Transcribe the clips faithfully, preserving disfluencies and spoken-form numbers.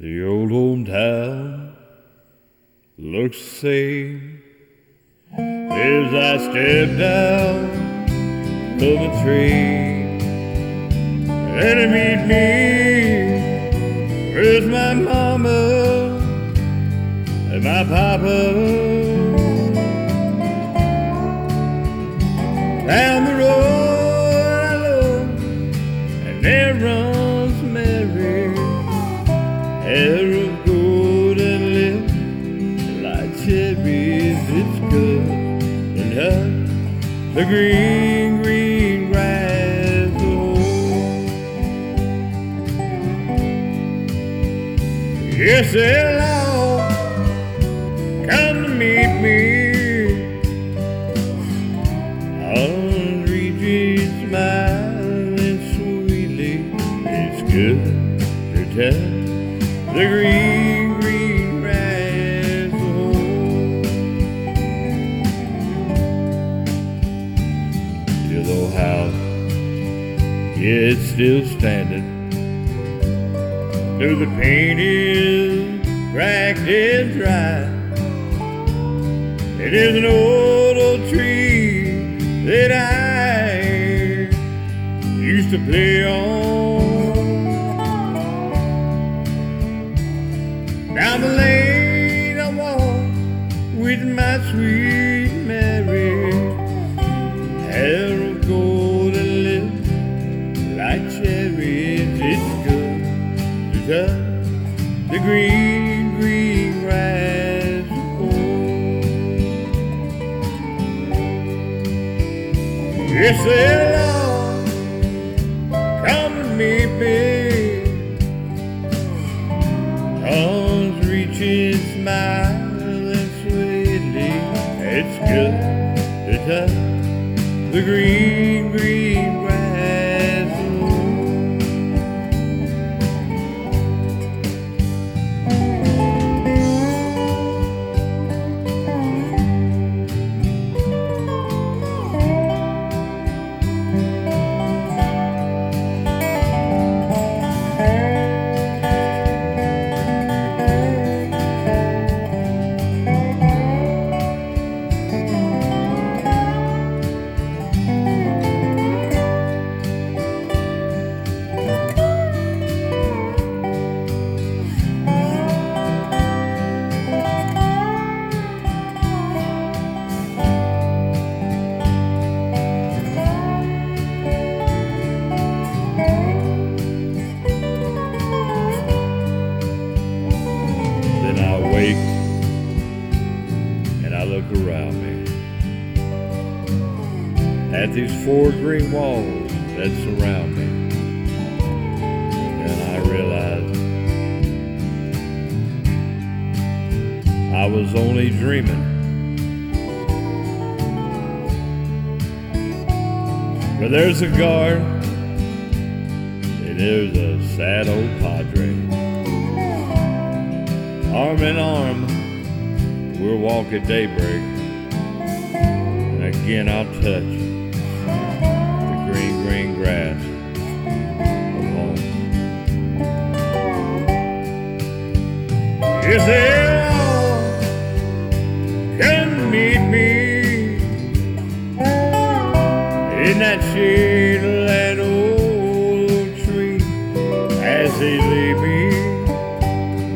The old hometown looks the same as I step down from the train, and it meet me with my mama and my papa. Down the road I look, and there runs Mary, hair of gold and lips like cherries. It's good and her, the green, green grass of home. Yes, they'll all come to meet me. I'll reach you smiling sweetly. It's good to tell the green, green grass of home. Your old house, yeah, it's still standing, though the paint is cracked and dry. It is an old, old tree that I used to play on. Down the lane I walk with my sweet Mary, hair of gold and lips like cherries. It's good to touch the green, green grass of home. Yes, they'll all come to meet me. Oh, she's smiling sweetly. It's good to touch the green, green grass of home. Around me at these four green walls that surround me, and I realized I was only dreaming. But there's a guard and there's a sad old padre. Arm in arm we'll walk at daybreak, and again I'll touch the green, green grass of home. Yes, they'll all come to meet me in that shade of that old tree as they leave me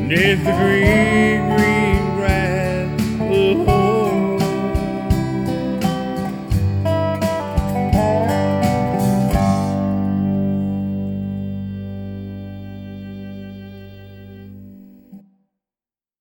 near the green, green